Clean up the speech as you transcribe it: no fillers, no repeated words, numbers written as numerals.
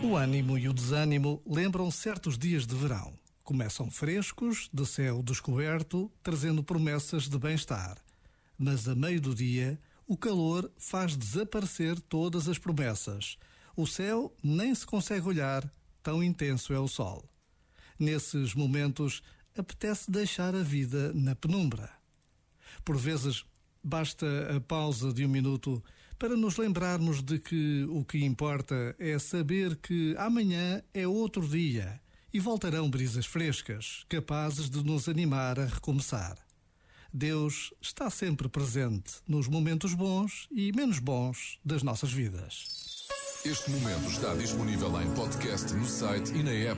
O ânimo e o desânimo lembram certos dias de verão. Começam frescos, de céu descoberto, trazendo promessas de bem-estar. Mas a meio do dia, o calor faz desaparecer todas as promessas. O céu nem se consegue olhar, tão intenso é o sol. Nesses momentos, apetece deixar a vida na penumbra. Por vezes, basta a pausa de um minuto para nos lembrarmos de que o que importa é saber que amanhã é outro dia e voltarão brisas frescas, capazes de nos animar a recomeçar. Deus está sempre presente nos momentos bons e menos bons das nossas vidas. Este momento está disponível em podcast no site e na app.